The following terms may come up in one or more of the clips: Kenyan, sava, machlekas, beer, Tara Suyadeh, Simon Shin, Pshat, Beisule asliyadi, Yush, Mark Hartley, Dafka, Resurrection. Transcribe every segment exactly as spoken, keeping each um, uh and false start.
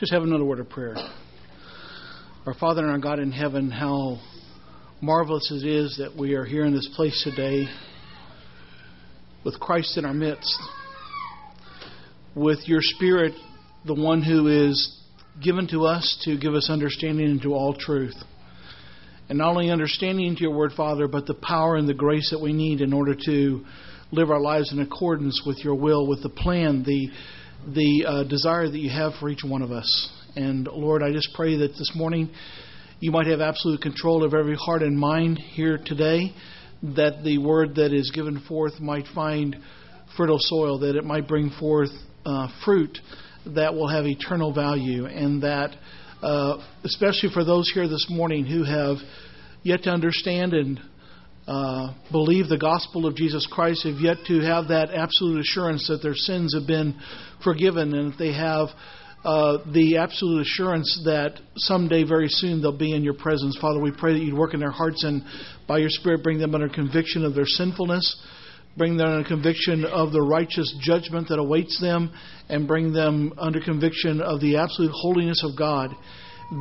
just have another word of prayer. Our Father and our God in heaven, how marvelous it is that we are here in this place today with Christ in our midst, with your Spirit, the one who is given to us to give us understanding into all truth. And not only understanding into your word, Father, but the power and the grace that we need in order to live our lives in accordance with your will, with the plan, the the uh, desire that you have for each one of us. And Lord, I just pray that this morning you might have absolute control of every heart and mind here today, that the word that is given forth might find fertile soil, that it might bring forth uh, fruit that will have eternal value, and that uh, especially for those here this morning who have yet to understand and uh, believe the gospel of Jesus Christ, have yet to have that absolute assurance that their sins have been forgiven, and that they have uh, the absolute assurance that someday, very soon, they'll be in your presence. Father, we pray that you'd work in their hearts and by your Spirit bring them under conviction of their sinfulness, bring them under conviction of the righteous judgment that awaits them, and bring them under conviction of the absolute holiness of God,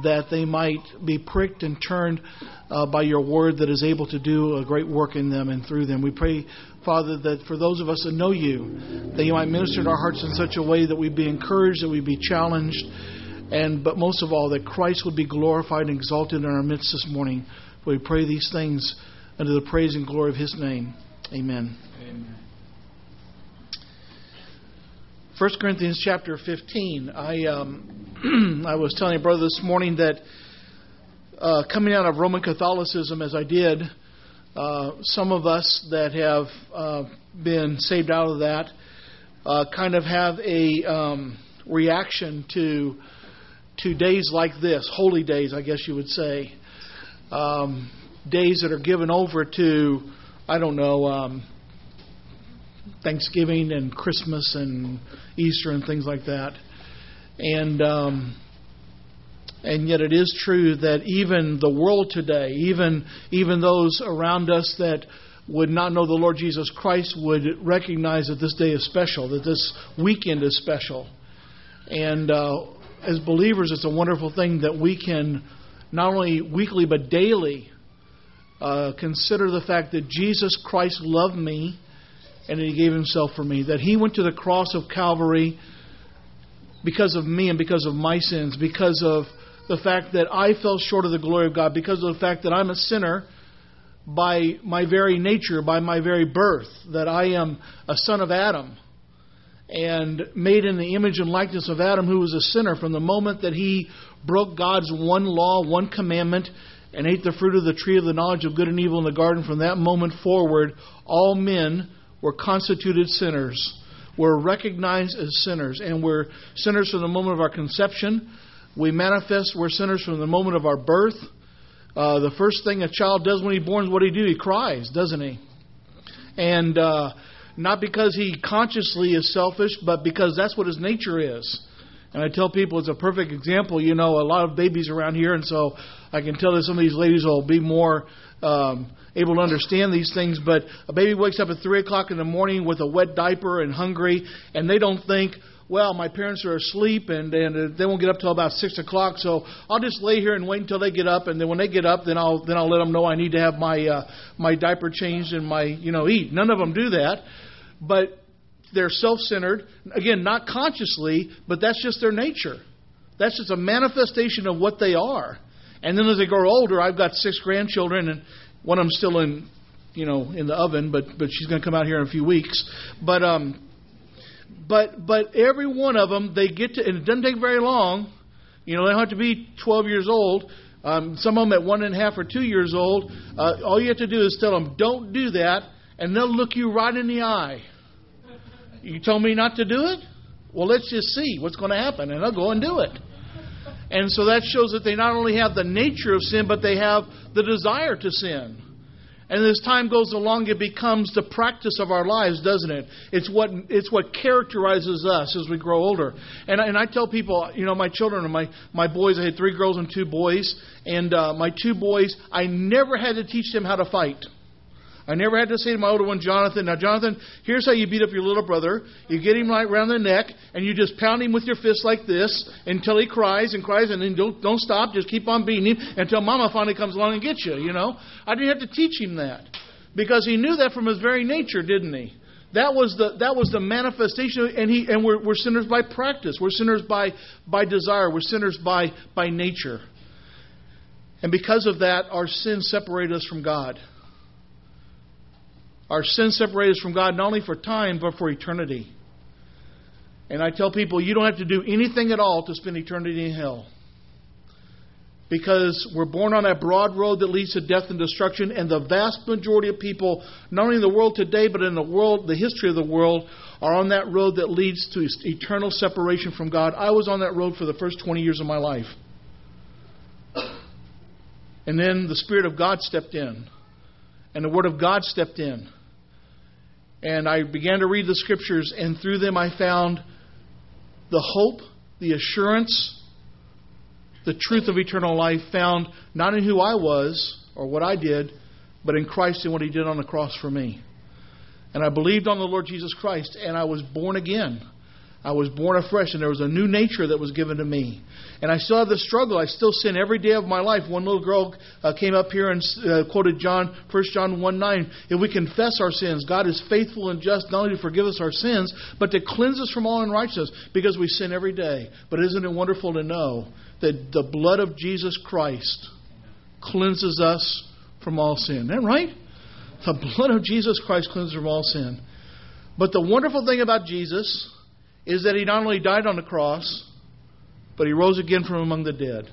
that they might be pricked and turned uh, by your word that is able to do a great work in them and through them. We pray, Father, that for those of us that know you, that you might minister to our hearts in such a way that we'd be encouraged, that we'd be challenged, and but most of all, that Christ would be glorified and exalted in our midst this morning. We pray these things under the praise and glory of his name. Amen. Amen. First Corinthians chapter fifteen. I um, I was telling a brother this morning that uh, coming out of Roman Catholicism, as I did, uh, some of us that have uh, been saved out of that uh, kind of have a um, reaction to to days like this, holy days, I guess you would say, um, days that are given over to, I don't know, um, Thanksgiving and Christmas and Easter and things like that. And um, and yet it is true that even the world today, even even those around us that would not know the Lord Jesus Christ would recognize that this day is special, that this weekend is special. And uh, as believers, it's a wonderful thing that we can not only weekly but daily Uh, consider the fact that Jesus Christ loved me and that he gave himself for me, that he went to the cross of Calvary because of me and because of my sins, because of the fact that I fell short of the glory of God, because of the fact that I'm a sinner by my very nature, by my very birth, that I am a son of Adam and made in the image and likeness of Adam, who was a sinner from the moment that he broke God's one law, one commandment, and ate the fruit of the tree of the knowledge of good and evil in the garden. From that moment forward, all men were constituted sinners, were recognized as sinners, and we're sinners from the moment of our conception. We manifest we're sinners from the moment of our birth. Uh, the first thing a child does when he's born is what he do? He cries, doesn't he? And uh, not because he consciously is selfish, but because that's what his nature is. And I tell people it's a perfect example. You know, a lot of babies around here, and so I can tell that some of these ladies will be more um, able to understand these things. But a baby wakes up at three o'clock in the morning with a wet diaper and hungry, and they don't think, well, my parents are asleep, and, and they won't get up till about six o'clock, so I'll just lay here and wait until they get up, and then when they get up, then I'll then I'll let them know I need to have my uh, my diaper changed and my, you know, eat. None of them do that. But they're self-centered, again, not consciously, but that's just their nature. That's just a manifestation of what they are. And then as they grow older, I've got six grandchildren, and one of them's still in, you know, in the oven, but but she's going to come out here in a few weeks. But um, but but every one of them, they get to, and it doesn't take very long. You know, they don't have to be twelve years old. Um, some of them at one and a half or two years old. Uh, all you have to do is tell them, "Don't do that," and they'll look you right in the eye. You told me not to do it? Well, let's just see what's going to happen, and I'll go and do it. And so that shows that they not only have the nature of sin, but they have the desire to sin. And as time goes along, it becomes the practice of our lives, doesn't it? It's what it's what characterizes us as we grow older. And I, and I tell people, you know, my children and my, my boys, I had three girls and two boys, and uh, my two boys, I never had to teach them how to fight. I never had to say to my older one, Jonathan, now, Jonathan, here's how you beat up your little brother. You get him right around the neck, and you just pound him with your fist like this until he cries and cries, and then don't, don't stop. Just keep on beating him until Mama finally comes along and gets you, you know. I didn't have to teach him that because he knew that from his very nature, didn't he? That was the that was the manifestation, and he and we're we're sinners by practice. We're sinners by by desire. We're sinners by by nature. And because of that, our sin separated us from God. Our sin separated us from God not only for time but for eternity. And I tell people, you don't have to do anything at all to spend eternity in hell. Because we're born on that broad road that leads to death and destruction, and the vast majority of people, not only in the world today, but in the world, the history of the world, are on that road that leads to eternal separation from God. I was on that road for the first twenty years of my life. And then the Spirit of God stepped in, and the Word of God stepped in. And I began to read the Scriptures, and through them I found the hope, the assurance, the truth of eternal life found not in who I was or what I did, but in Christ and what He did on the cross for me. And I believed on the Lord Jesus Christ, and I was born again. I was born afresh, and there was a new nature that was given to me. And I still have the struggle. I still sin every day of my life. One little girl uh, came up here and uh, quoted John, First John one nine. If we confess our sins, God is faithful and just not only to forgive us our sins, but to cleanse us from all unrighteousness, because we sin every day. But isn't it wonderful to know that the blood of Jesus Christ cleanses us from all sin? Isn't that right? The blood of Jesus Christ cleanses from all sin. But the wonderful thing about Jesus is that He not only died on the cross, but He rose again from among the dead.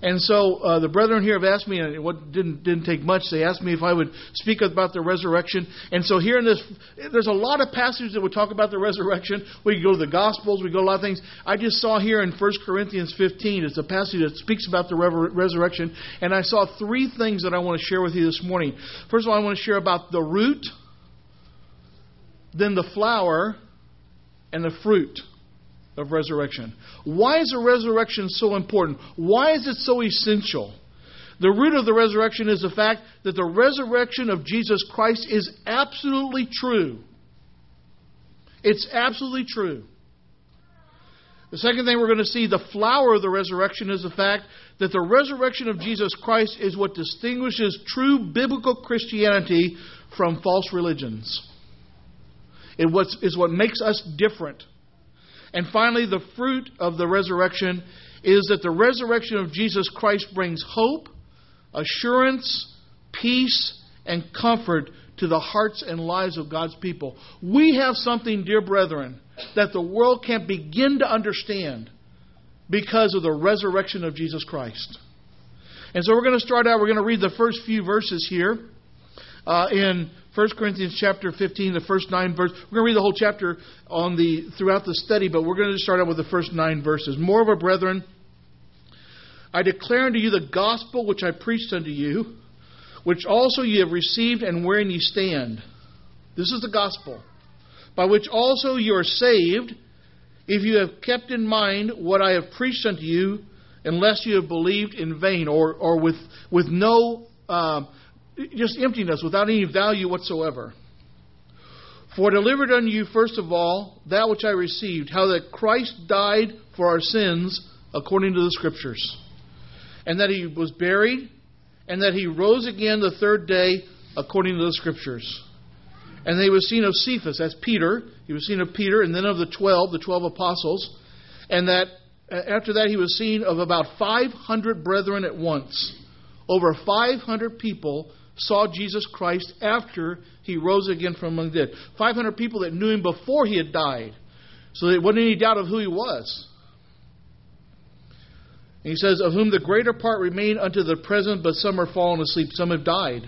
And so uh, the brethren here have asked me, and it didn't, didn't take much, they asked me if I would speak about the resurrection. And so here in this, there's a lot of passages that would talk about the resurrection. We go to the Gospels, we go to a lot of things. I just saw here in First Corinthians fifteen, it's a passage that speaks about the re- resurrection. And I saw three things that I want to share with you this morning. First of all, I want to share about the root, then the flower, and the fruit of resurrection. Why is the resurrection so important? Why is it so essential? The root of the resurrection is the fact that the resurrection of Jesus Christ is absolutely true. It's absolutely true. The second thing we're going to see, the flower of the resurrection, is the fact that the resurrection of Jesus Christ is what distinguishes true biblical Christianity from false religions. It was, is what makes us different. And finally, the fruit of the resurrection is that the resurrection of Jesus Christ brings hope, assurance, peace, and comfort to the hearts and lives of God's people. We have something, dear brethren, that the world can't begin to understand because of the resurrection of Jesus Christ. And so we're going to start out, we're going to read the first few verses here uh, in First Corinthians chapter fifteen, the first nine verses. We're going to read the whole chapter on the throughout the study, but we're going to start out with the first nine verses. Moreover, brethren, I declare unto you the gospel which I preached unto you, which also ye have received and wherein ye stand. This is the gospel, by which also you are saved, if you have kept in mind what I have preached unto you, unless you have believed in vain, or, or with, with no... Uh, just emptiness without any value whatsoever. For delivered unto you first of all that which I received, how that Christ died for our sins according to the Scriptures, and that He was buried, and that He rose again the third day according to the Scriptures. And He was seen of Cephas, that's Peter. He was seen of Peter, and then of the twelve, the twelve apostles. And that after that He was seen of about five hundred brethren at once. Over five hundred people saw Jesus Christ after He rose again from among the dead. five hundred people that knew Him before He had died. So there wasn't any doubt of who He was. And he says, of whom the greater part remain unto the present, but some are fallen asleep, some have died.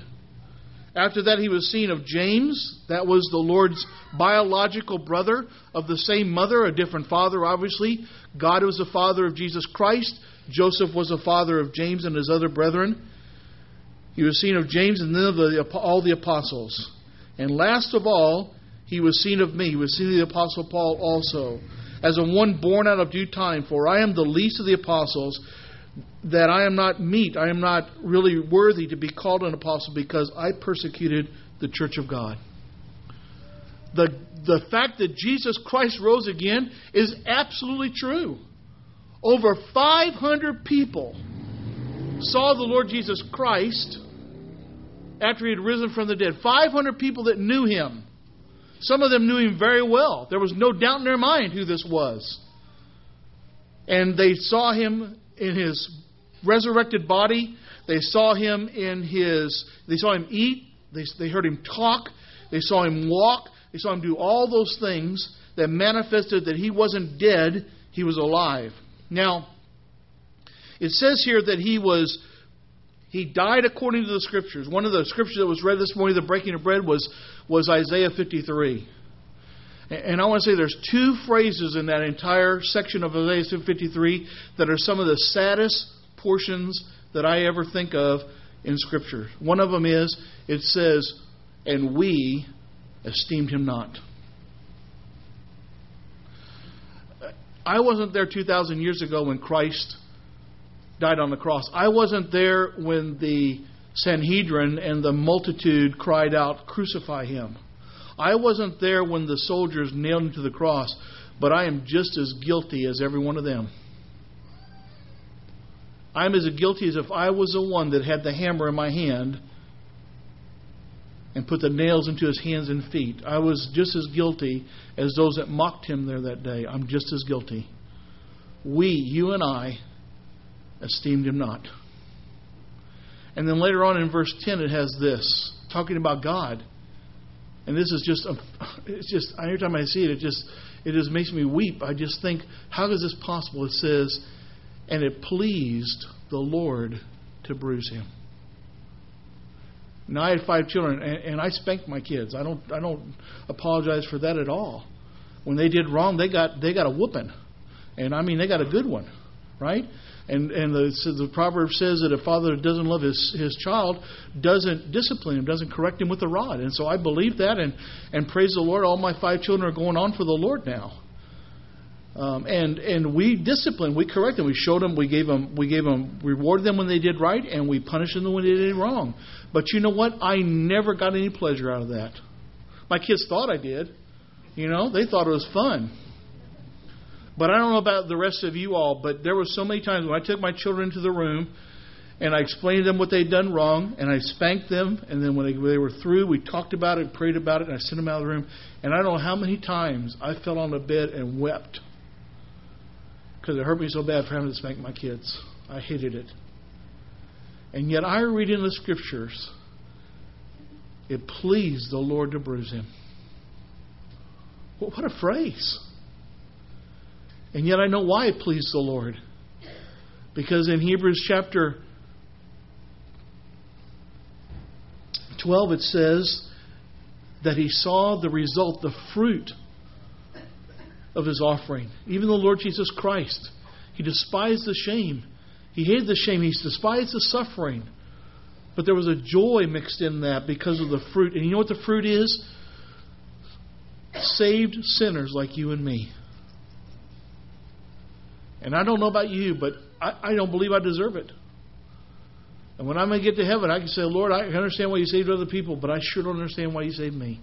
After that He was seen of James, that was the Lord's biological brother, of the same mother, a different father obviously. God was the father of Jesus Christ. Joseph was the father of James and his other brethren. He was seen of James and then of the, all the apostles. And last of all, He was seen of me. He was seen of the apostle Paul also, as of one born out of due time. For I am the least of the apostles, that I am not meet. I am not really worthy to be called an apostle, because I persecuted the church of God. The, the fact that Jesus Christ rose again is absolutely true. Over five hundred people saw the Lord Jesus Christ after he had risen from the dead. five hundred people that knew him. Some of them knew him very well. There was no doubt in their mind who this was. And they saw him in his resurrected body. They saw him in his... They saw him eat. They, they heard him talk. They saw him walk. They saw him do all those things that manifested that he wasn't dead. He was alive. Now, it says here that he was... He died according to the Scriptures. One of the Scriptures that was read this morning, the breaking of bread, was, was Isaiah fifty-three. And I want to say there's two phrases in that entire section of Isaiah fifty-three that are some of the saddest portions that I ever think of in Scripture. One of them is, it says, "And we esteemed him not." I wasn't there two thousand years ago when Christ died on the cross. I wasn't there when the Sanhedrin and the multitude cried out, "Crucify him." I wasn't there when the soldiers nailed him to the cross, but I am just as guilty as every one of them. I'm as guilty as if I was the one that had the hammer in my hand and put the nails into his hands and feet. I was just as guilty as those that mocked him there that day. I'm just as guilty. We, you and I, esteemed him not. And then later on in verse ten, it has this, talking about God. And this is just, a, it's just every time I see it, it just, it just makes me weep. I just think, how is this possible? It says, "And it pleased the Lord to bruise him." Now I had five children, and, and I spanked my kids. I don't, I don't apologize for that at all. When they did wrong, they got, they got a whooping, and I mean they got a good one, right? And and the, so the proverb says that a father that doesn't love his, his child doesn't discipline him, doesn't correct him with a rod. And so I believe that, and, and praise the Lord, all my five children are going on for the Lord now. Um, and and we disciplined, we corrected them, we showed them, we gave them, we gave them, rewarded them when they did right, and we punished them when they did wrong. But you know what? I never got any pleasure out of that. My kids thought I did, you know, they thought it was fun. But I don't know about the rest of you all, but there were so many times when I took my children into the room and I explained to them what they'd done wrong and I spanked them. And then when they, when they were through, we talked about it, prayed about it, and I sent them out of the room. And I don't know how many times I fell on the bed and wept because it hurt me so bad for having to spank my kids. I hated it. And yet I read in the Scriptures, "It pleased the Lord to bruise him." Well, what a phrase. And yet I know why it pleased the Lord. Because in Hebrews chapter twelve it says that he saw the result, the fruit of his offering. Even the Lord Jesus Christ. He despised the shame. He hated the shame. He despised the suffering. But there was a joy mixed in that because of the fruit. And you know what the fruit is? Saved sinners like you and me. And I don't know about you, but I, I don't believe I deserve it. And when I'm going to get to heaven, I can say, "Lord, I understand why you saved other people, but I sure don't understand why you saved me.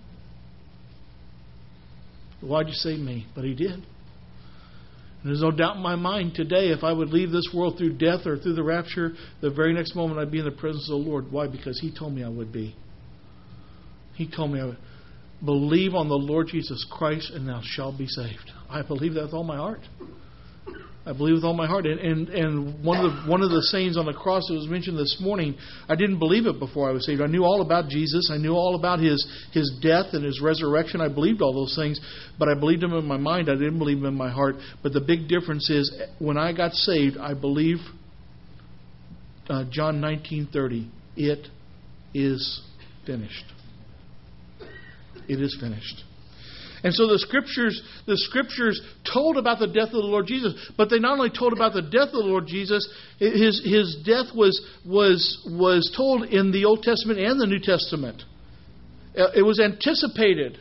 Why'd you save me?" But he did. And there's no doubt in my mind today, if I would leave this world through death or through the rapture, the very next moment I'd be in the presence of the Lord. Why? Because he told me I would be. He told me I would. "Believe on the Lord Jesus Christ and thou shalt be saved." I believe that with all my heart. I believe with all my heart. And, and, and one of the one of the sayings on the cross that was mentioned this morning, I didn't believe it before I was saved. I knew all about Jesus. I knew all about his his death and his resurrection. I believed all those things, but I believed them in my mind. I didn't believe them in my heart. But the big difference is when I got saved, I believed uh, John nineteen thirty. It is finished. It is finished. And so the scriptures, the scriptures told about the death of the Lord Jesus, but they not only told about the death of the Lord Jesus, his his death was was was told in the Old Testament and the New Testament. It was anticipated.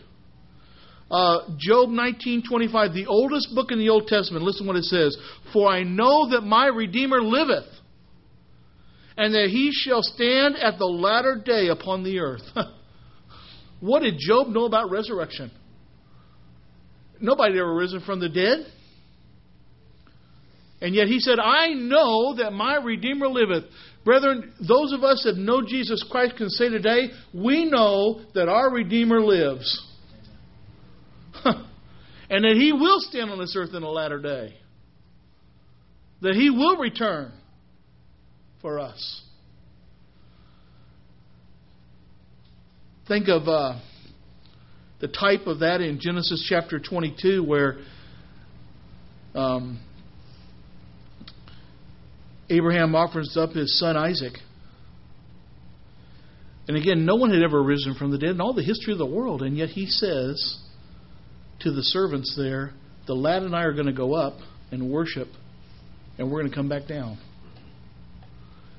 Uh, Job nineteen twenty-five, the oldest book in the Old Testament. Listen what it says: "For I know that my Redeemer liveth, and that he shall stand at the latter day upon the earth." What did Job know about resurrection? Nobody had ever risen from the dead. And yet he said, I know that my Redeemer liveth. Brethren, those of us that know Jesus Christ can say today, we know that our Redeemer lives. And that He will stand on this earth in the latter day. That He will return for us. Think of uh, the type of that in Genesis chapter twenty-two where um, Abraham offers up his son Isaac. And again, no one had ever risen from the dead in all the history of the world. And yet he says to the servants there, the lad and I are going to go up and worship and we're going to come back down.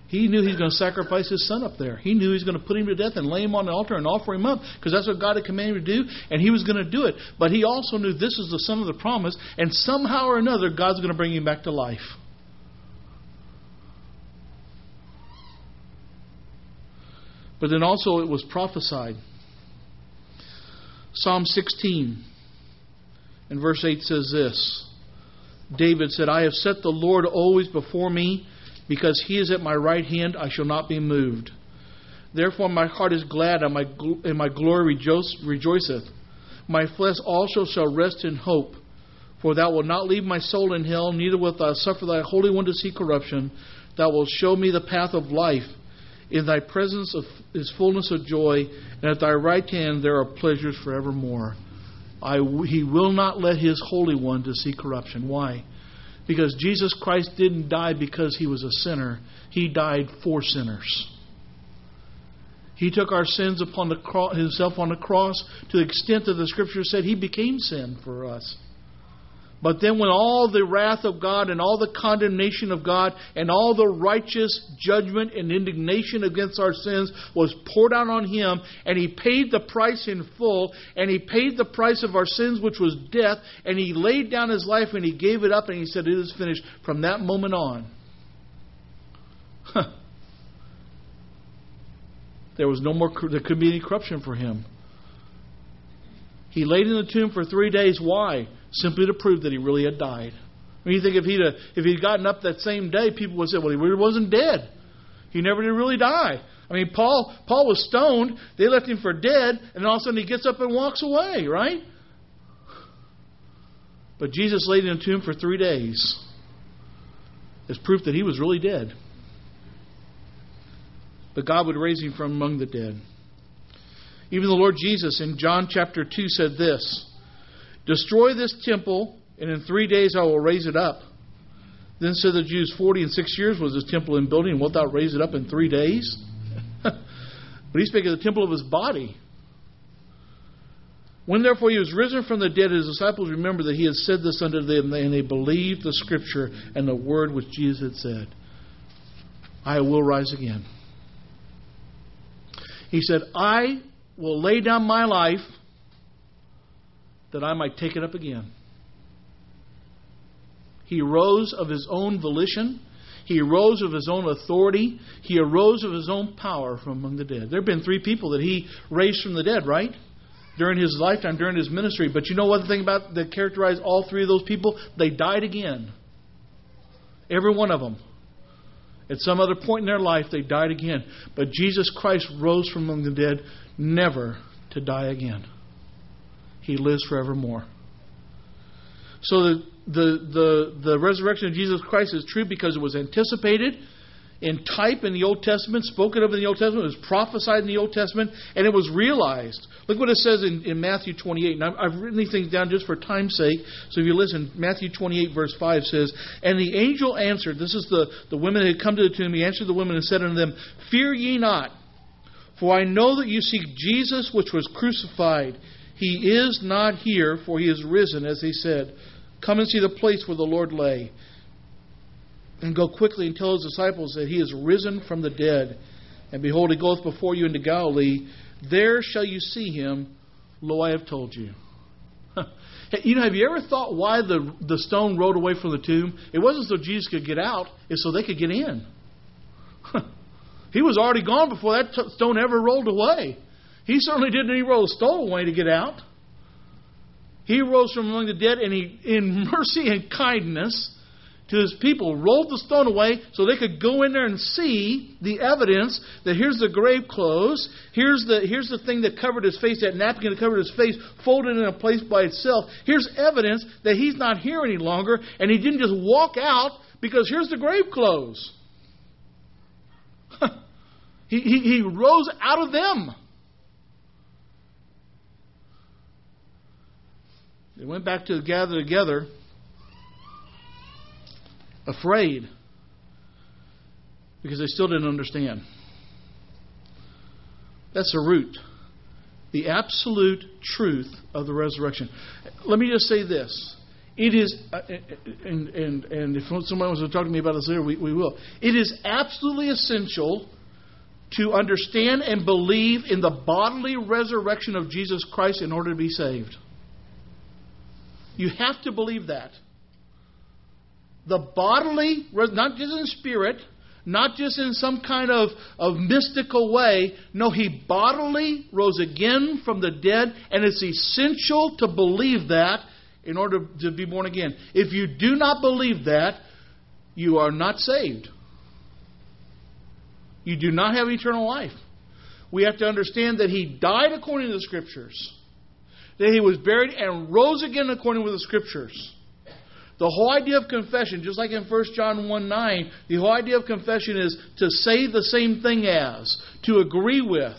He knew he was going to sacrifice his son up there. He knew he was going to put him to death and lay him on the altar and offer him up because that's what God had commanded him to do, and he was going to do it. But he also knew this is the son of the promise, and somehow or another God's going to bring him back to life. But then also it was prophesied. Psalm sixteen and verse eight says this. David said, I have set the Lord always before me. Because He is at my right hand, I shall not be moved. Therefore my heart is glad, and my, gl- and my glory rejoice- rejoiceth. My flesh also shall rest in hope. For Thou wilt not leave my soul in hell, neither wilt Thou suffer Thy Holy One to see corruption. Thou wilt show me the path of life. In Thy presence of, is fullness of joy, and at Thy right hand there are pleasures forevermore. I w- he will not let His Holy One to see corruption. Why? Because Jesus Christ didn't die because He was a sinner. He died for sinners. He took our sins upon the cross, Himself on the cross to the extent that the Scripture said He became sin for us. But then when all the wrath of God and all the condemnation of God and all the righteous judgment and indignation against our sins was poured out on Him, and He paid the price in full, and He paid the price of our sins, which was death, and He laid down His life and He gave it up and He said, it is finished. From that moment on, huh, there was no more, there could be any corruption for Him. He laid in the tomb for three days. Why? Simply to prove that He really had died. I mean, you think if he'd, uh, if he'd gotten up that same day, people would say, well, He really wasn't dead. He never did really die. I mean, Paul Paul was stoned. They left him for dead. And all of a sudden he gets up and walks away, right? But Jesus laid in a tomb for three days as proof that He was really dead. But God would raise Him from among the dead. Even the Lord Jesus in John chapter two said this, destroy this temple, and in three days I will raise it up. Then said the Jews, forty and six years was this temple in building, and wilt thou raise it up in three days? But He spake of the temple of His body. When therefore He was risen from the dead, His disciples remembered that He had said this unto them, and they believed the Scripture and the word which Jesus had said, I will rise again. He said, I will lay down my life, that I might take it up again. He rose of His own volition. He rose of His own authority. He arose of His own power from among the dead. There have been three people that He raised from the dead, right? During His lifetime, during His ministry. But you know what the thing about that characterized all three of those people? They died again. Every one of them. At some other point in their life, they died again. But Jesus Christ rose from among the dead, never to die again. He lives forevermore. So the, the, the, the resurrection of Jesus Christ is true because it was anticipated in type in the Old Testament, spoken of in the Old Testament, it was prophesied in the Old Testament, and it was realized. Look what it says in, in Matthew twenty-eight. And I've written these things down just for time's sake, so if you listen, Matthew twenty-eight verse five says, and the angel answered, this is the, the women that had come to the tomb, he answered the women and said unto them, fear ye not, for I know that you seek Jesus which was crucified. He is not here, for He is risen, as He said. Come and see the place where the Lord lay. And go quickly and tell His disciples that He is risen from the dead. And behold, He goeth before you into Galilee. There shall you see Him. Lo, I have told you. You know, have you ever thought why the, the stone rolled away from the tomb? It wasn't so Jesus could get out. It's so they could get in. He was already gone before that t- stone ever rolled away. He certainly didn't. He rose, stole away to get out. He rose from among the dead, and he, in mercy and kindness to his people, rolled the stone away so they could go in there and see the evidence that here's the grave clothes, here's the here's the thing that covered his face, that napkin that covered his face, folded in a place by itself. Here's evidence that he's not here any longer, and he didn't just walk out because here's the grave clothes. he, he, he rose out of them. They went back to gather together, afraid, because they still didn't understand. That's the root, the absolute truth of the resurrection. Let me just say this. It is, and, and, and if someone wants to talk to me about this later, we, we will. It is absolutely essential to understand and believe in the bodily resurrection of Jesus Christ in order to be saved. You have to believe that. The bodily, not just in spirit, not just in some kind of, of mystical way. No, he bodily rose again from the dead, and it's essential to believe that in order to be born again. If you do not believe that, you are not saved. You do not have eternal life. We have to understand that he died according to the Scriptures, that he was buried and rose again according to the Scriptures. The whole idea of confession, just like in First John one nine, the whole idea of confession is to say the same thing as, to agree with.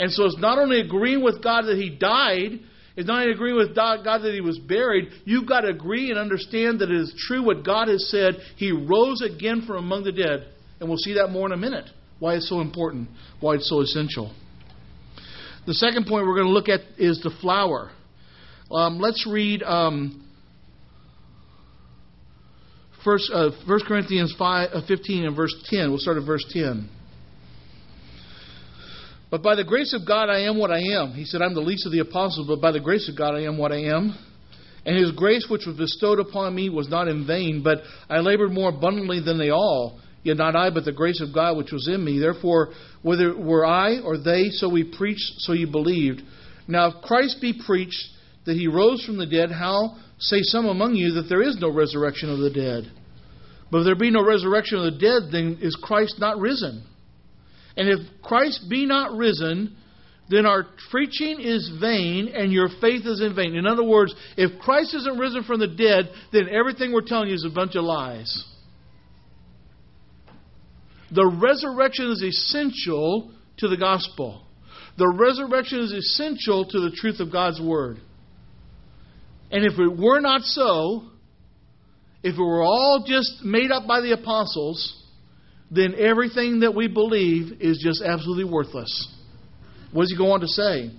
And so it's not only agreeing with God that he died, it's not only agreeing with God that he was buried, you've got to agree and understand that it is true what God has said. He rose again from among the dead. And we'll see that more in a minute, why it's so important, why it's so essential. The second point we're going to look at is the flower. Um, let's read um, First, uh, First Corinthians five, uh, fifteen and verse ten. We'll start at verse ten. But by the grace of God I am what I am. He said, I'm the least of the apostles, but by the grace of God I am what I am. And his grace which was bestowed upon me was not in vain, but I labored more abundantly than they all. Yet not I, but the grace of God which was in me. Therefore, whether were I or they, so we preached, so you believed. Now, if Christ be preached that he rose from the dead, how say some among you that there is no resurrection of the dead? But if there be no resurrection of the dead, then is Christ not risen? And if Christ be not risen, then our preaching is vain and your faith is in vain. In other words, if Christ isn't risen from the dead, then everything we're telling you is a bunch of lies. The resurrection is essential to the gospel. The resurrection is essential to the truth of God's word. And if it were not so, if it were all just made up by the apostles, then everything that we believe is just absolutely worthless. What does he go on to say?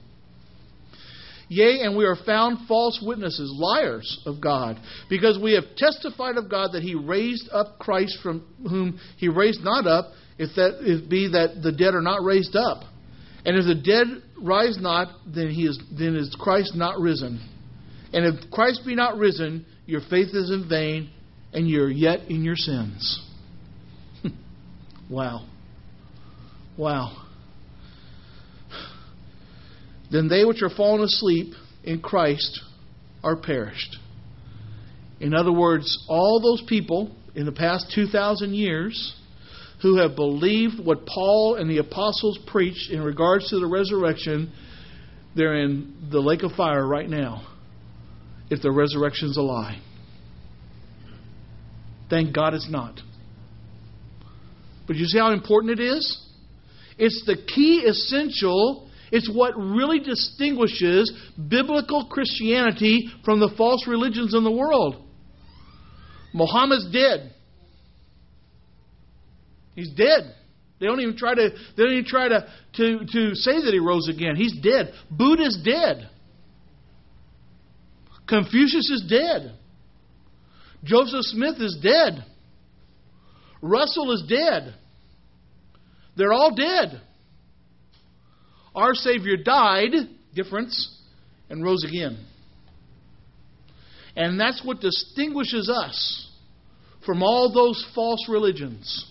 Yea, and we are found false witnesses, liars of God, because we have testified of God that he raised up Christ from whom he raised not up, if that if be that the dead are not raised up. And if the dead rise not, then he is then is Christ not risen. And if Christ be not risen, your faith is in vain, and you're yet in your sins. Wow. Wow. Then they which are fallen asleep in Christ are perished. In other words, all those people in the past two thousand years who have believed what Paul and the apostles preached in regards to the resurrection, they're in the lake of fire right now if the resurrection's a lie. Thank God it's not. But you see how important it is? It's the key essential. It's what really distinguishes biblical Christianity from the false religions in the world. Muhammad's dead. He's dead. They don't even try to they don't even try to, to, to say that he rose again. He's dead. Buddha's dead. Confucius is dead. Joseph Smith is dead. Russell is dead. They're all dead. Our Savior died, difference, and rose again. And that's what distinguishes us from all those false religions.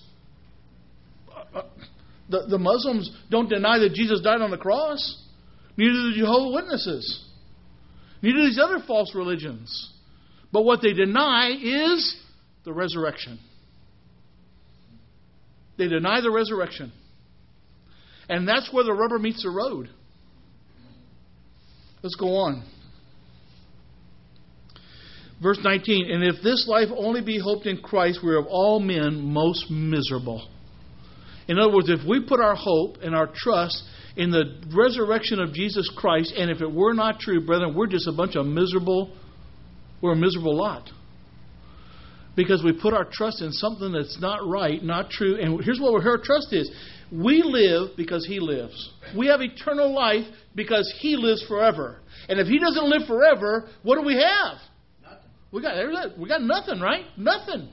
The, the Muslims don't deny that Jesus died on the cross. Neither do the Jehovah's Witnesses. Neither do these other false religions. But what they deny is the resurrection. They deny the resurrection. And that's where the rubber meets the road. Let's go on. Verse nineteen, and if this life only be hoped in Christ, we are of all men most miserable. In other words, if we put our hope and our trust in the resurrection of Jesus Christ, and if it were not true, brethren, we're just a bunch of miserable, we're a miserable lot. Because we put our trust in something that's not right, not true. And here's what her trust is. We live because He lives. We have eternal life because He lives forever. And if He doesn't live forever, what do we have? Nothing. We got, we got nothing, right? Nothing.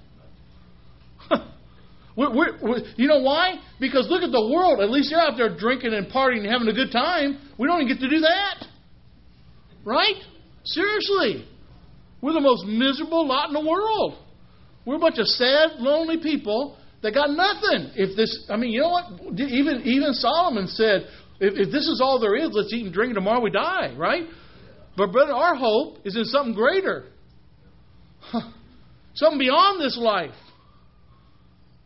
We're, we're, we're, you know why? Because look at the world. At least they're out there drinking and partying and having a good time. We don't even get to do that. Right? Seriously. We're the most miserable lot in the world. We're a bunch of sad, lonely people that got nothing. If this, I mean, you know what? Even, even Solomon said, if, if this is all there is, let's eat and drink and tomorrow we die. Right? But brother, our hope is in something greater. Something beyond this life.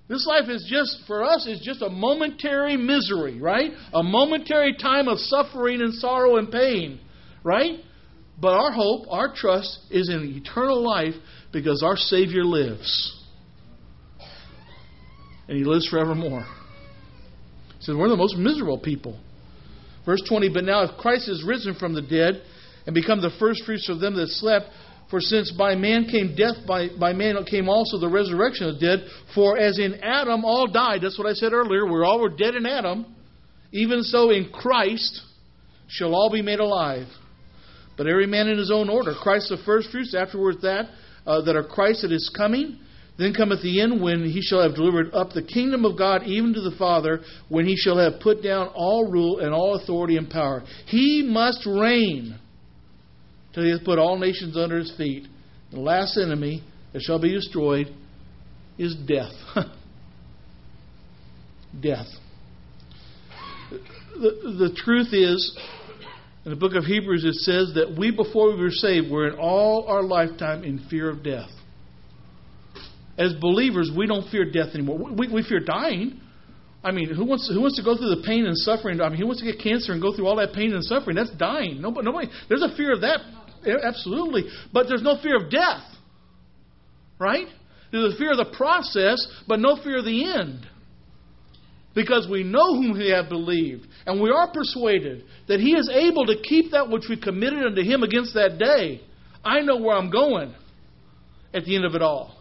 This life is just, for us, is just a momentary misery, right? A momentary time of suffering and sorrow and pain, right? But our hope, our trust is in eternal life because our Savior lives. And He lives forevermore. He says, we're the most miserable people. Verse twenty, but now if Christ is risen from the dead and become the first fruits of them that slept, for since by man came death, by, by man came also the resurrection of the dead. For as in Adam all died, that's what I said earlier, we all were dead in Adam. Even so in Christ shall all be made alive. But every man in his own order. Christ the first fruits, afterwards that, uh, that are Christ at His coming. Then cometh the end when He shall have delivered up the kingdom of God even to the Father, when He shall have put down all rule and all authority and power. He must reign. So He hath put all nations under His feet. The last enemy that shall be destroyed is death. Death. The, the truth is, in the book of Hebrews it says that we, before we were saved, were in all our lifetime in fear of death. As believers, we don't fear death anymore. We, we fear dying. I mean, who wants who wants to go through the pain and suffering? I mean, who wants to get cancer and go through all that pain and suffering? That's dying. Nobody, nobody there's a fear of that. Absolutely. But there's no fear of death. Right? There's a fear of the process, but no fear of the end. Because we know whom we have believed, and we are persuaded that He is able to keep that which we committed unto Him against that day. I know where I'm going at the end of it all.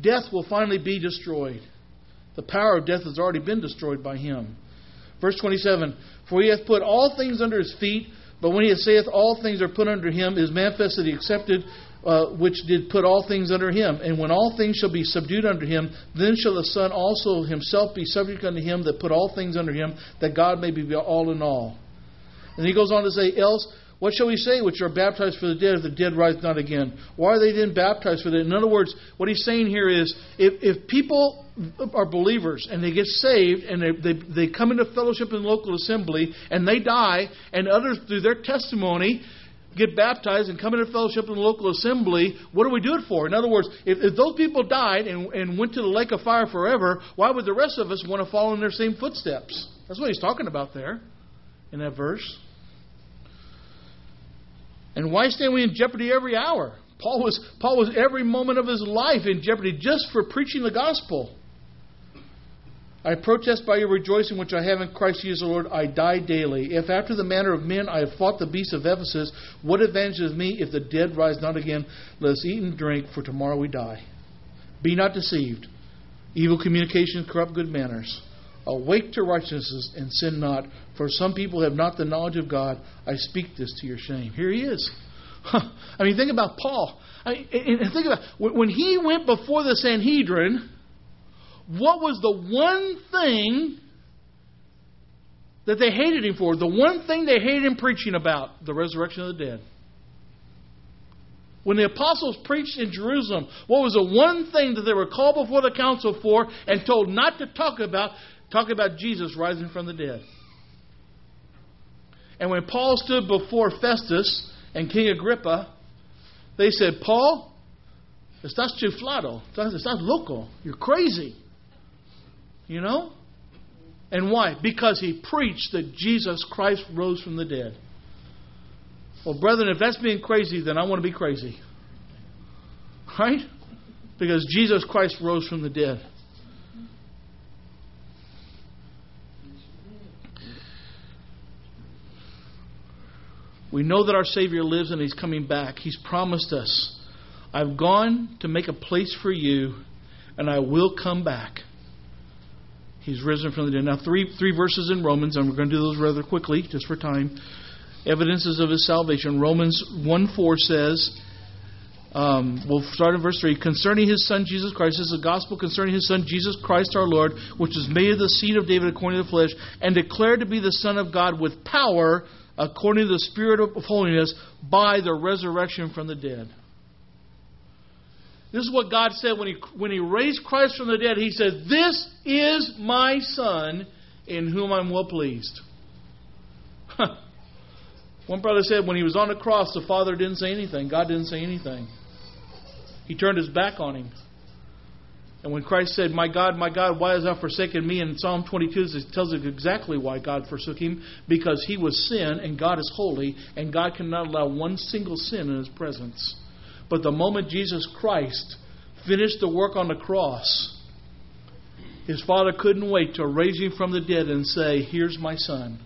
Death will finally be destroyed. The power of death has already been destroyed by Him. Verse twenty-seven, for He hath put all things under His feet, but when He saith all things are put under Him, is manifest that He accepted, uh, which did put all things under Him. And when all things shall be subdued under Him, then shall the Son also Himself be subject unto Him that put all things under Him, that God may be all in all. And He goes on to say, else, what shall we say which are baptized for the dead, if the dead rise not again? Why are they then baptized for the dead? In other words, what He's saying here is, if, if people are believers and they get saved and they, they, they come into fellowship in local assembly and they die, and others through their testimony get baptized and come into fellowship in the local assembly, what do we do it for? In other words, if, if those people died and, and went to the lake of fire forever, why would the rest of us want to follow in their same footsteps? That's what He's talking about there in that verse. And why stand we in jeopardy every hour? Paul was Paul was every moment of his life in jeopardy just for preaching the gospel. I protest by your rejoicing which I have in Christ Jesus the Lord, I die daily. If after the manner of men I have fought the beasts of Ephesus, what advantage is me if the dead rise not again? Let us eat and drink, for tomorrow we die. Be not deceived. Evil communications corrupt good manners. Awake to righteousness and sin not, for some people have not the knowledge of God. I speak this to your shame. Here he is. I mean, think about Paul. I mean, and think about when he went before the Sanhedrin. What was the one thing that they hated him for? The one thing they hated him preaching about? The resurrection of the dead. When the apostles preached in Jerusalem, what was the one thing that they were called before the council for and told not to talk about? Talk about Jesus rising from the dead. And when Paul stood before Festus and King Agrippa, they said, "Paul, estás chiflado, estás loco, you're crazy." You know? And why? Because he preached that Jesus Christ rose from the dead. Well, brethren, if that's being crazy, then I want to be crazy. Right? Because Jesus Christ rose from the dead. We know that our Savior lives and He's coming back. He's promised us, "I've gone to make a place for you, and I will come back." He's risen from the dead. Now, three three verses in Romans, and we're going to do those rather quickly, just for time. Evidences of His salvation. Romans one four says, um, we'll start in verse three. "Concerning His Son Jesus Christ, this is the gospel concerning His Son Jesus Christ our Lord, which is made of the seed of David according to the flesh, and declared to be the Son of God with power, according to the Spirit of holiness, by the resurrection from the dead." This is what God said when He when He raised Christ from the dead. He said, "This is my Son, in whom I'm well pleased." Huh. One brother said when He was on the cross, the Father didn't say anything. God didn't say anything. He turned His back on Him. And when Christ said, "My God, my God, why hast thou forsaken me?" in Psalm twenty-two, it tells us exactly why God forsook Him. Because He was sin and God is holy, and God cannot allow one single sin in His presence. But the moment Jesus Christ finished the work on the cross, His Father couldn't wait to raise Him from the dead and say, "Here's my Son.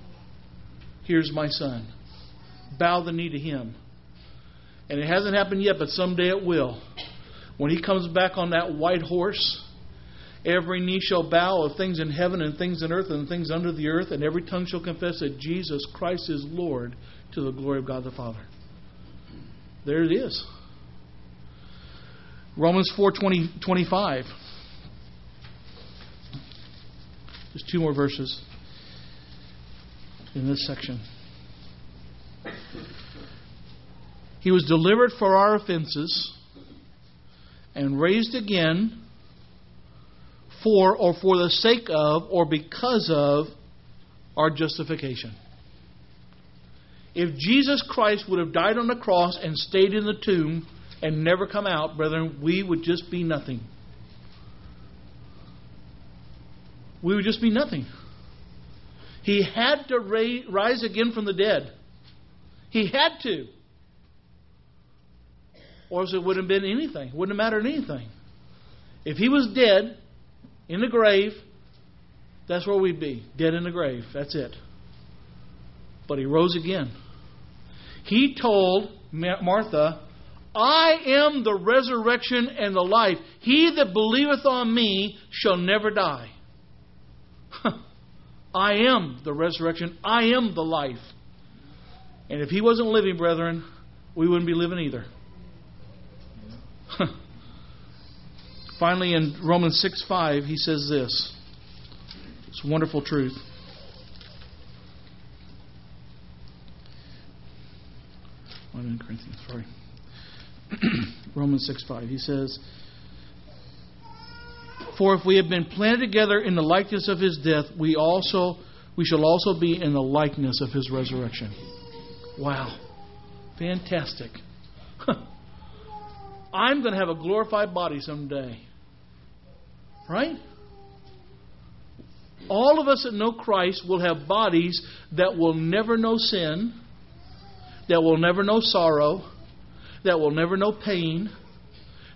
Here's my Son. Bow the knee to Him." And it hasn't happened yet, but someday it will. When He comes back on that white horse, every knee shall bow, of things in heaven and things in earth and things under the earth, and every tongue shall confess that Jesus Christ is Lord, to the glory of God the Father. There it is. Romans four twenty, twenty-five. Just two more verses in this section. "He was delivered for our offenses, and raised again for, or for the sake of, or because of, our justification." If Jesus Christ would have died on the cross and stayed in the tomb and never come out, brethren, we would just be nothing. We would just be nothing. He had to ra- rise again from the dead. He had to. Or else it wouldn't have been anything. It wouldn't have mattered anything. If He was dead in the grave, that's where we'd be. Dead in the grave. That's it. But He rose again. He told Martha, "I am the resurrection and the life. He that believeth on me shall never die." I am the resurrection. I am the life. And if He wasn't living, brethren, we wouldn't be living either. Finally, in Romans six five, he says this. It's a wonderful truth. First Corinthians, sorry. Romans six five, he says, "For if we have been planted together in the likeness of His death, we also we shall also be in the likeness of His resurrection." Wow. Fantastic. I'm going to have a glorified body someday. Right? All of us that know Christ will have bodies that will never know sin, that will never know sorrow, that will never know pain,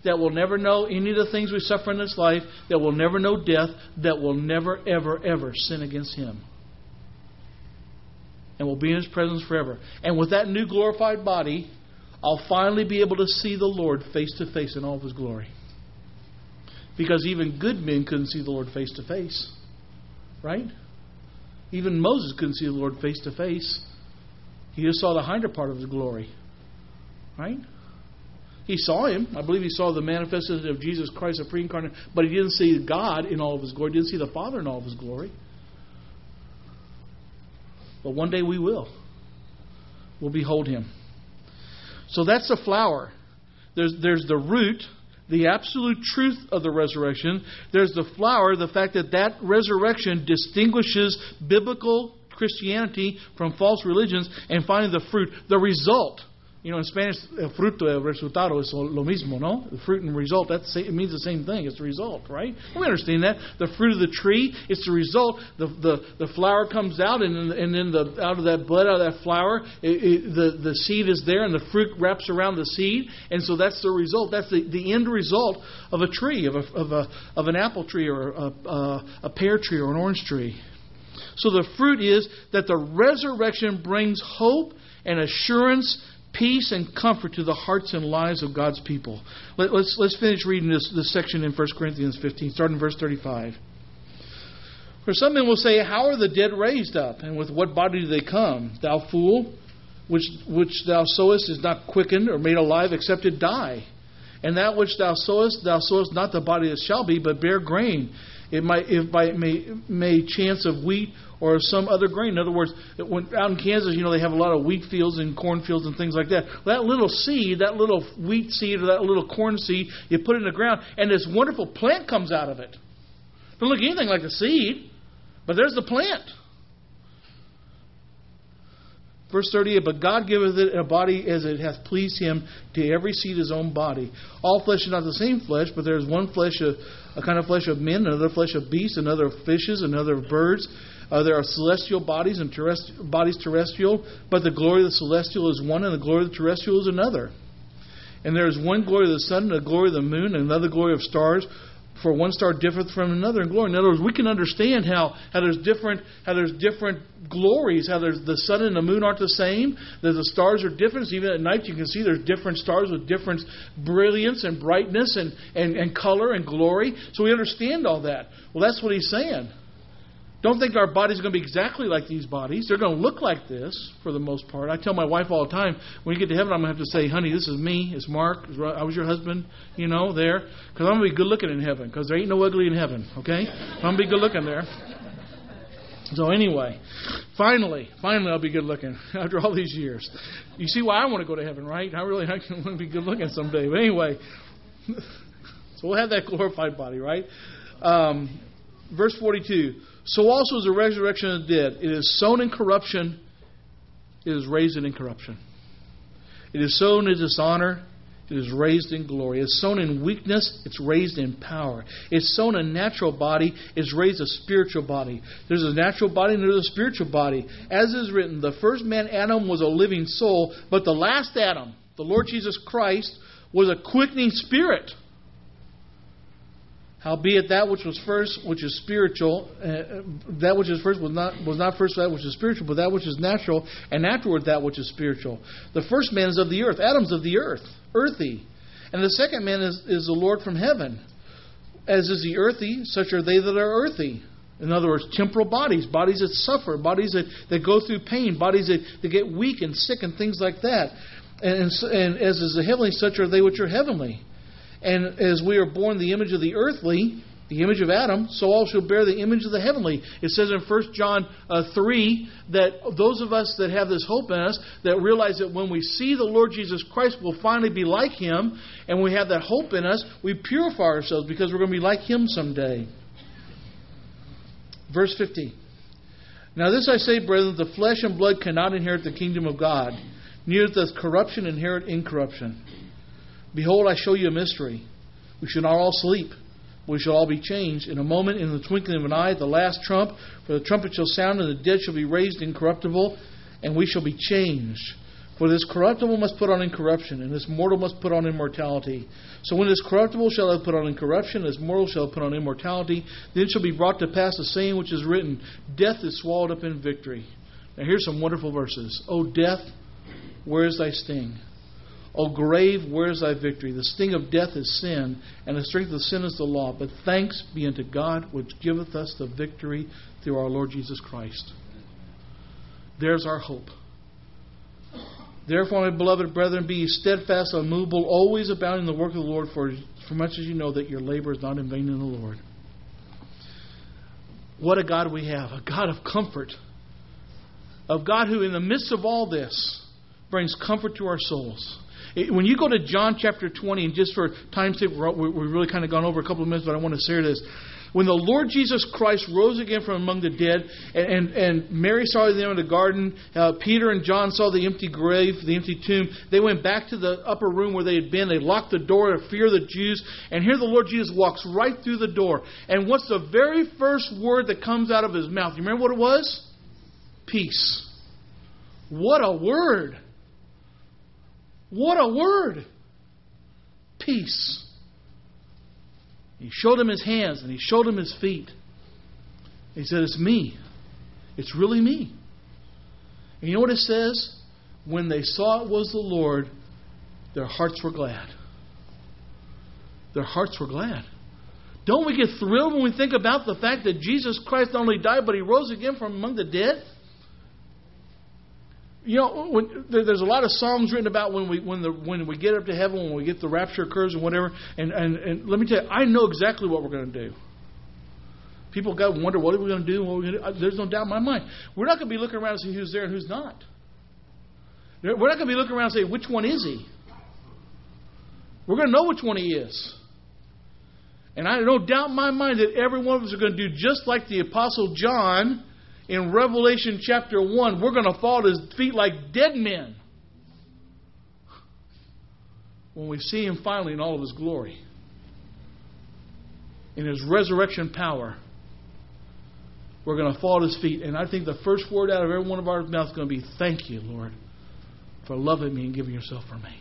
that will never know any of the things we suffer in this life, that will never know death, that will never, ever, ever sin against Him. And will be in His presence forever. And with that new glorified body, I'll finally be able to see the Lord face to face in all of His glory. Because even good men couldn't see the Lord face to face. Right? Even Moses couldn't see the Lord face to face. He just saw the hinder part of His glory. Right? He saw Him. I believe he saw the manifestation of Jesus Christ, the pre-incarnate. But he didn't see God in all of His glory. He didn't see the Father in all of His glory. But one day we will. We'll behold Him. So that's the flower. There's, there's the root. the absolute truth of the resurrection. There's the flower, the fact that that resurrection distinguishes biblical Christianity from false religions. And finally, the fruit, the result. You know, in Spanish, el fruto, el resultado es lo mismo, no? The fruit and result, that's, it means the same thing. It's the result, right? We understand that. The fruit of the tree, it's the result. The the, the flower comes out, and, and then the out of that bud, out of that flower, it, it, the, the seed is there, and the fruit wraps around the seed. And so that's the result. That's the, the end result of a tree, of a, of a of an apple tree or a, a, a pear tree or an orange tree. So the fruit is that the resurrection brings hope and assurance, peace and comfort to the hearts and lives of God's people. Let, let's, let's finish reading this, this section in First Corinthians fifteen, starting in verse thirty-five. For some men will say, how are the dead raised up? And with what body do they come? Thou fool, which, which thou sowest is not quickened or made alive except it die. And that which thou sowest, thou sowest not the body that shall be, but bare grain. It might, if by it may, may chance of wheat or some other grain. In other words, when, out in Kansas, you know, they have a lot of wheat fields and corn fields and things like that. That little seed, that little wheat seed or that little corn seed, you put it in the ground, and this wonderful plant comes out of it. It doesn't look anything like the seed, but there's the plant. Verse thirty-eight, but God giveth it a body as it hath pleased him, to every seed his own body. All flesh is not the same flesh, but there is one flesh, of, a kind of flesh of men, another flesh of beasts, another of fishes, another of birds. Uh, there are celestial bodies and terrestri- bodies terrestrial, but the glory of the celestial is one, and the glory of the terrestrial is another. And there is one glory of the sun, and a glory of the moon, and another glory of stars, for one star differeth from another in glory. In other words, we can understand how, how there's different how there's different glories, how there's the sun and the moon aren't the same, that the stars are different. Even at night you can see there's different stars with different brilliance and brightness and, and, and color and glory. So we understand all that. Well, that's what he's saying. Don't think our bodies are going to be exactly like these bodies. They're going to look like this for the most part. I tell my wife all the time, when you get to heaven, I'm going to have to say, honey, this is me. It's Mark. I was your husband, you know, there. Because I'm going to be good looking in heaven. Because there ain't no ugly in heaven, okay? I'm going to be good looking there. So anyway, finally, finally I'll be good looking after all these years. You see why I want to go to heaven, right? I really I want to be good looking someday. But anyway, so we'll have that glorified body, right? Um, verse forty-two. So also is the resurrection of the dead. It is sown in corruption. It is raised in incorruption. It is sown in dishonor. It is raised in glory. It is sown in weakness. It's raised in power. It's sown a natural body. It's raised a spiritual body. There's a natural body and there's a spiritual body. As is written, the first man Adam was a living soul, but the last Adam, the Lord Jesus Christ, was a quickening spirit. Howbeit that which was first, which is spiritual, uh, that which is first was not was not first that which is spiritual, but that which is natural, and afterward that which is spiritual. The first man is of the earth, Adam's of the earth, earthy, and the second man is, is the Lord from heaven. As is the earthy, such are they that are earthy. In other words, temporal bodies, bodies that suffer, bodies that, that go through pain, bodies that, that get weak and sick and things like that. And, and as is the heavenly, such are they which are heavenly. And as we are born the image of the earthly, the image of Adam, so all shall bear the image of the heavenly. It says in First John three that those of us that have this hope in us, that realize that when we see the Lord Jesus Christ, we'll finally be like Him, and we have that hope in us, we purify ourselves because we're going to be like Him someday. Verse fifty. Now this I say, brethren, the flesh and blood cannot inherit the kingdom of God, neither does corruption inherit incorruption. Behold, I show you a mystery. We shall not all sleep, but we shall all be changed. In a moment, in the twinkling of an eye, at the last trump, for the trumpet shall sound, and the dead shall be raised incorruptible, and we shall be changed. For this corruptible must put on incorruption, and this mortal must put on immortality. So when this corruptible shall have put on incorruption, this mortal shall have put on immortality, then shall be brought to pass the saying which is written, Death is swallowed up in victory. Now here's some wonderful verses. O death, where is thy sting? O grave, where is thy victory? The sting of death is sin, and the strength of sin is the law. But thanks be unto God, which giveth us the victory through our Lord Jesus Christ. There's our hope. Therefore, my beloved brethren, be ye steadfast, unmovable, always abounding in the work of the Lord, for, for much as you know that your labor is not in vain in the Lord. What a God we have, a God of comfort, of God who in the midst of all this brings comfort to our souls. When you go to John chapter twenty, and just for time's sake, we've really kind of gone over a couple of minutes, but I want to share this. When the Lord Jesus Christ rose again from among the dead, and, and, and Mary saw them in the garden, uh, Peter and John saw the empty grave, the empty tomb. They went back to the upper room where they had been. They locked the door to fear the Jews. And here the Lord Jesus walks right through the door. And what's the very first word that comes out of his mouth? You remember what it was? Peace. What a word. What a word. Peace. He showed him his hands and he showed him his feet. He said, it's me. It's really me. And you know what it says? When they saw it was the Lord, their hearts were glad. Their hearts were glad. Don't we get thrilled when we think about the fact that Jesus Christ not only died, but he rose again from among the dead? You know, when, there's a lot of songs written about when we when the when we get up to heaven, when we get the rapture occurs and whatever. And, and, and let me tell you, I know exactly what we're going to do. People got to wonder, what are we going to do? What are we going to do? There's no doubt in my mind. We're not going to be looking around and see who's there and who's not. We're not going to be looking around and say, which one is he? We're going to know which one he is. And I no doubt in my mind that every one of us are going to do just like the Apostle John in Revelation chapter one, we're going to fall at his feet like dead men when we see him finally in all of his glory, in his resurrection power. We're going to fall at his feet. And I think the first word out of every one of our mouths is going to be, thank you, Lord, for loving me and giving yourself for me.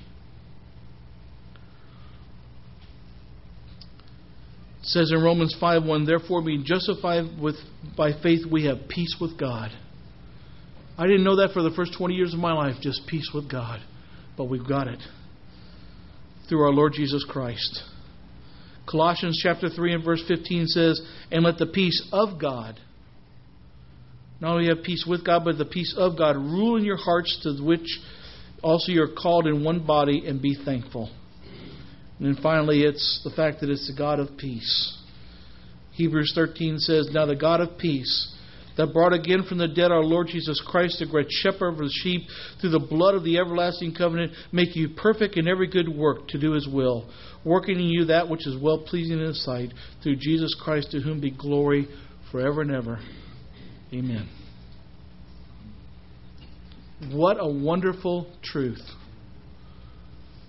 It says in Romans five one, therefore being justified with by faith, we have peace with God. I didn't know that for the first twenty years of my life, just peace with God. But we've got it through our Lord Jesus Christ. Colossians chapter three and verse fifteen says, and let the peace of God, not only have peace with God, but the peace of God rule in your hearts, to which also you're called in one body, and be thankful. And then finally, it's the fact that it's the God of peace. Hebrews thirteen says, now the God of peace that brought again from the dead our Lord Jesus Christ, the great shepherd of the sheep, through the blood of the everlasting covenant, make you perfect in every good work to do his will, working in you that which is well-pleasing in his sight, through Jesus Christ, to whom be glory forever and ever. Amen. What a wonderful truth.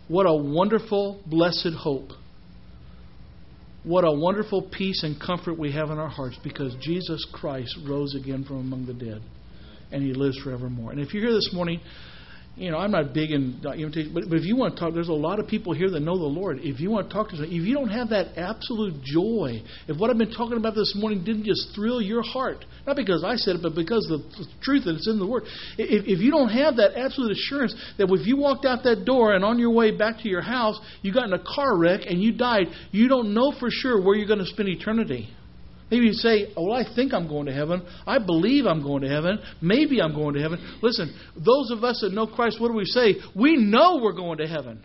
What a wonderful, blessed hope. What a wonderful peace and comfort we have in our hearts, because Jesus Christ rose again from among the dead and he lives forevermore. And if you're here this morning, you know, I'm not big in, but if you want to talk, there's a lot of people here that know the Lord. If you want to talk to them, if you don't have that absolute joy, if what I've been talking about this morning didn't just thrill your heart, not because I said it, but because of the truth that it's in the Word. If, if you don't have that absolute assurance that if you walked out that door and on your way back to your house, you got in a car wreck and you died, you don't know for sure where you're going to spend eternity. Maybe you say, oh, well, I think I'm going to heaven. I believe I'm going to heaven. Maybe I'm going to heaven. Listen, those of us that know Christ, what do we say? We know we're going to heaven.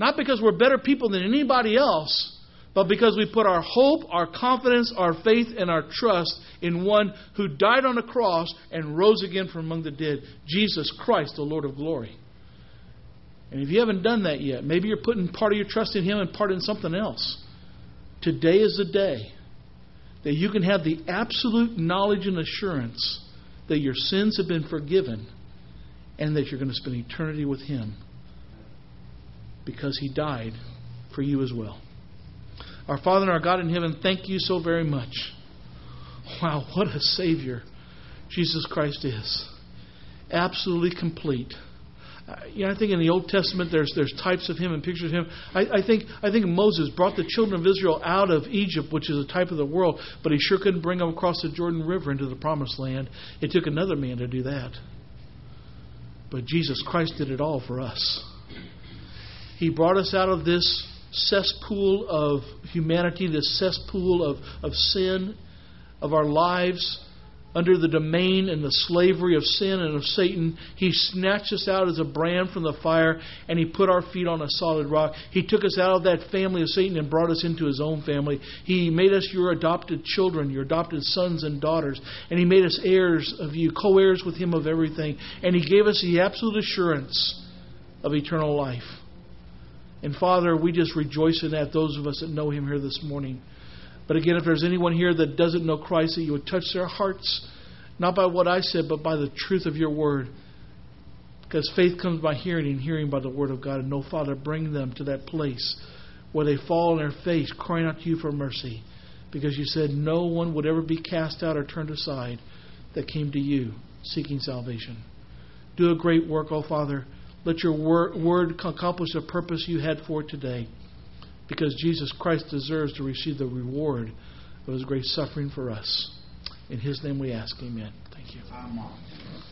Not because we're better people than anybody else, but because we put our hope, our confidence, our faith, and our trust in one who died on a cross and rose again from among the dead, Jesus Christ, the Lord of glory. And if you haven't done that yet, maybe you're putting part of your trust in him and part in something else. Today is the day that you can have the absolute knowledge and assurance that your sins have been forgiven and that you're going to spend eternity with him, because he died for you as well. Our Father and our God in heaven, thank you so very much. Wow, what a Savior Jesus Christ is. Absolutely complete. You know, I think in the Old Testament there's there's types of him and pictures of him. I, I think I think Moses brought the children of Israel out of Egypt, which is a type of the world, but he sure couldn't bring them across the Jordan River into the Promised Land. It took another man to do that. But Jesus Christ did it all for us. He brought us out of this cesspool of humanity, this cesspool of, of sin, of our lives, under the domain and the slavery of sin and of Satan. He snatched us out as a brand from the fire, and he put our feet on a solid rock. He took us out of that family of Satan and brought us into his own family. He made us your adopted children, your adopted sons and daughters, and he made us heirs of you, co-heirs with him of everything. And he gave us the absolute assurance of eternal life. And Father, we just rejoice in that, those of us that know Him here this morning. But again, if there's anyone here that doesn't know Christ, that You would touch their hearts, not by what I said, but by the truth of Your Word. Because faith comes by hearing, and hearing by the Word of God. And no, Father, bring them to that place where they fall on their face, crying out to You for mercy. Because You said no one would ever be cast out or turned aside that came to You seeking salvation. Do a great work, O Father. Let Your wor- word accomplish the purpose You had for it today. Because Jesus Christ deserves to receive the reward of His great suffering for us. In His name we ask. Amen. Thank you. Amen.